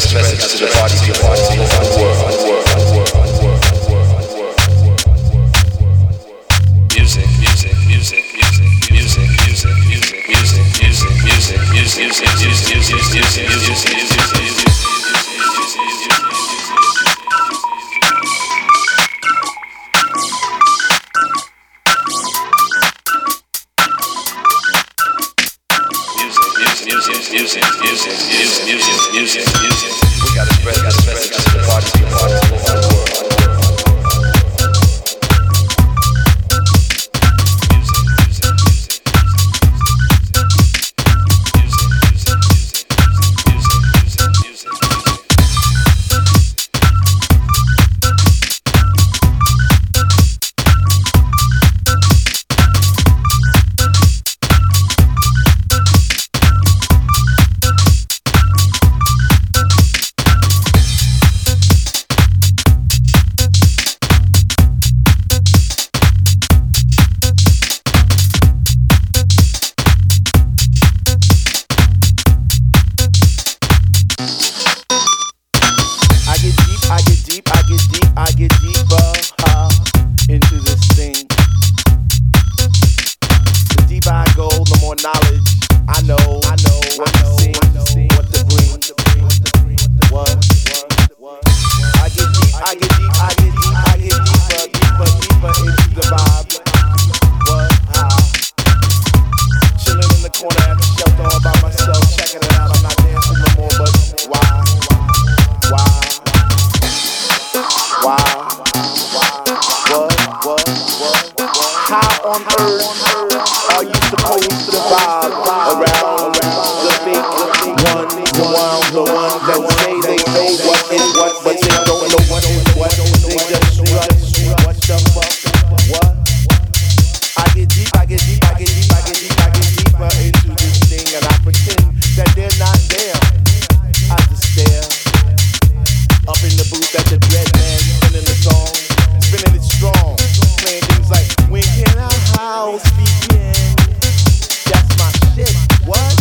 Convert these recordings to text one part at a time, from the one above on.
this message to the bodies of all over the world. Music, music, music, music, music, music, music, music, music, music, music, music, music, music, music. Begin. That's my shit. What?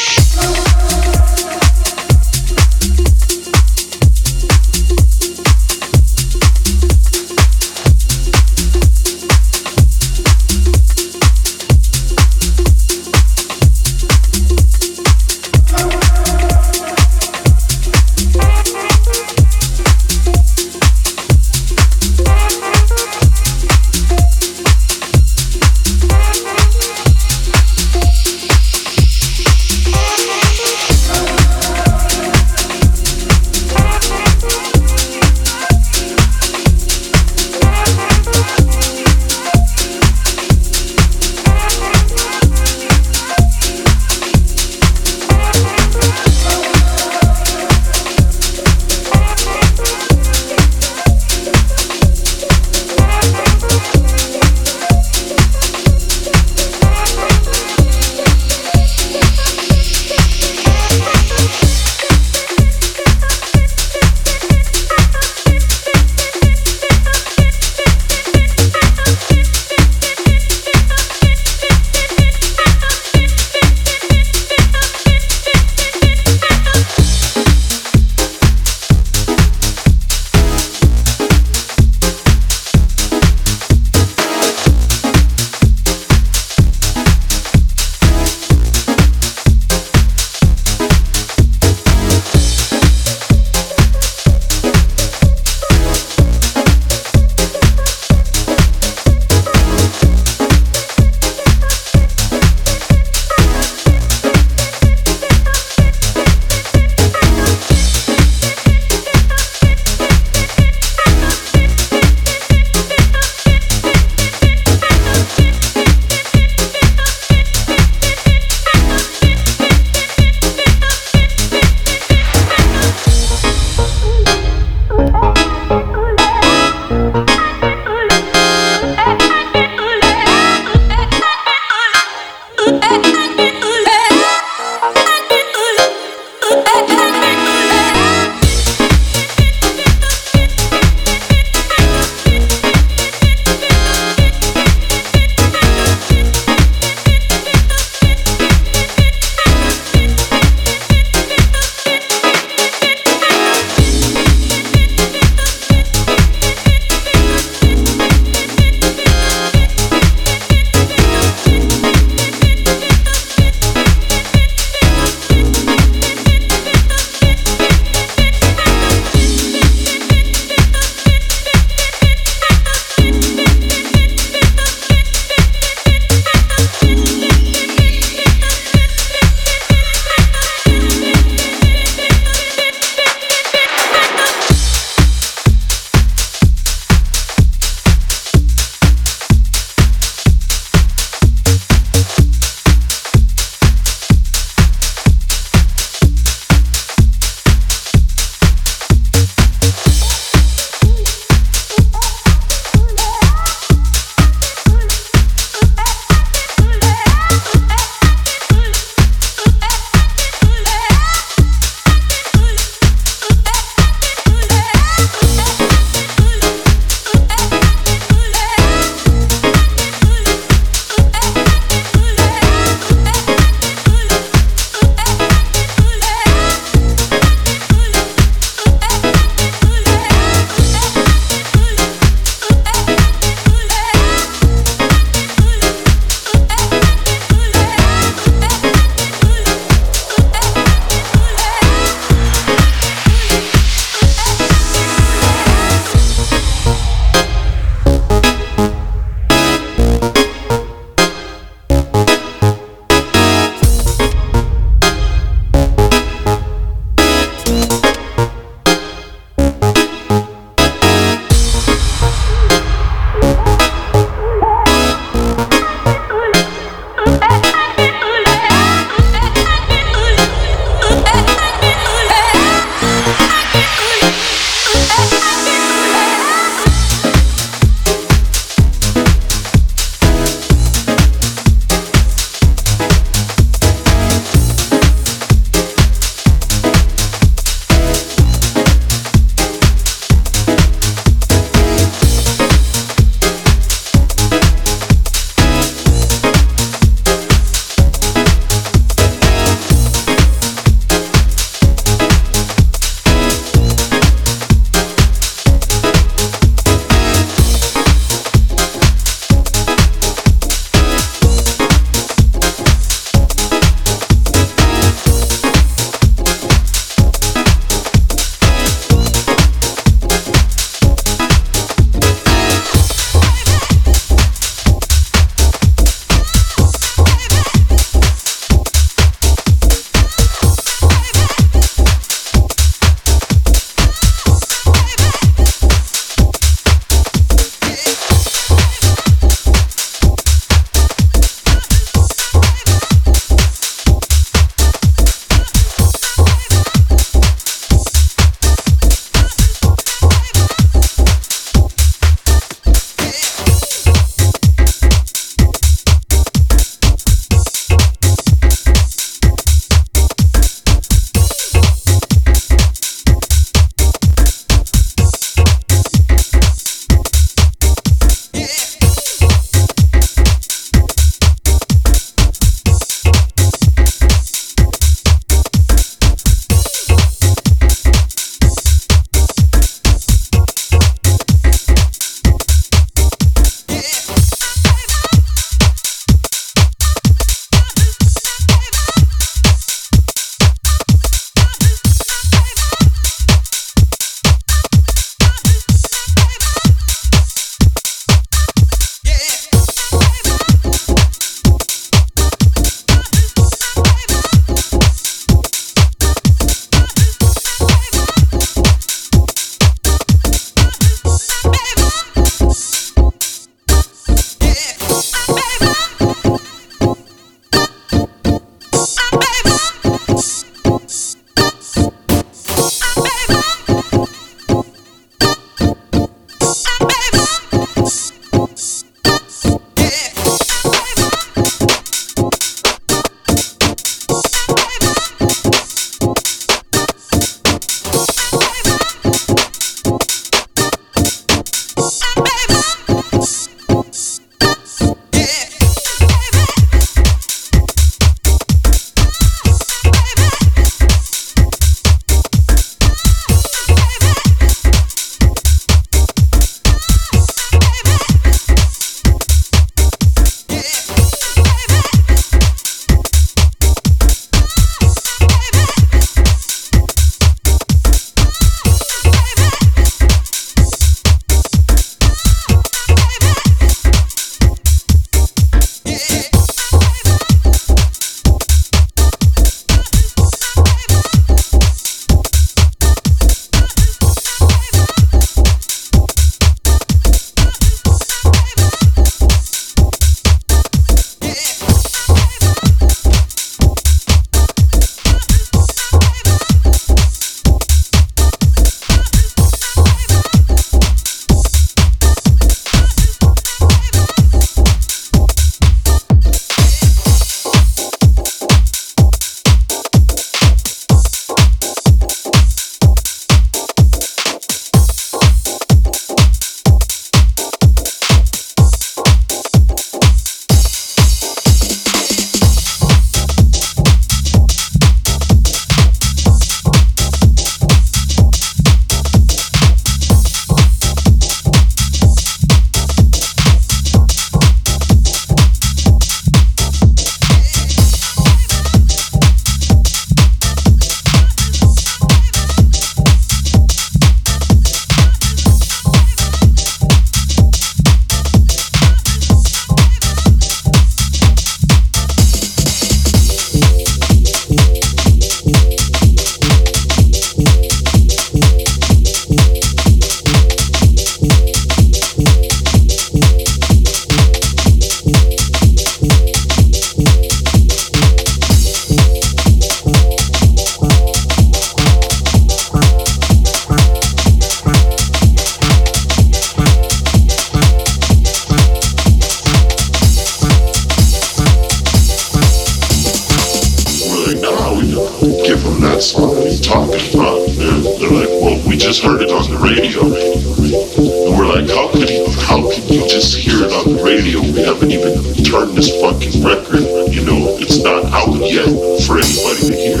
you just hear it on the radio. We haven't even turned this fucking record, you know, it's not out yet for anybody to hear.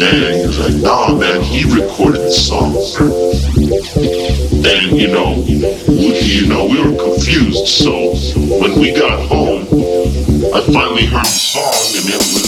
And he was like, nah man, he recorded the song. And we were confused. So when we got home, I finally heard the song and it was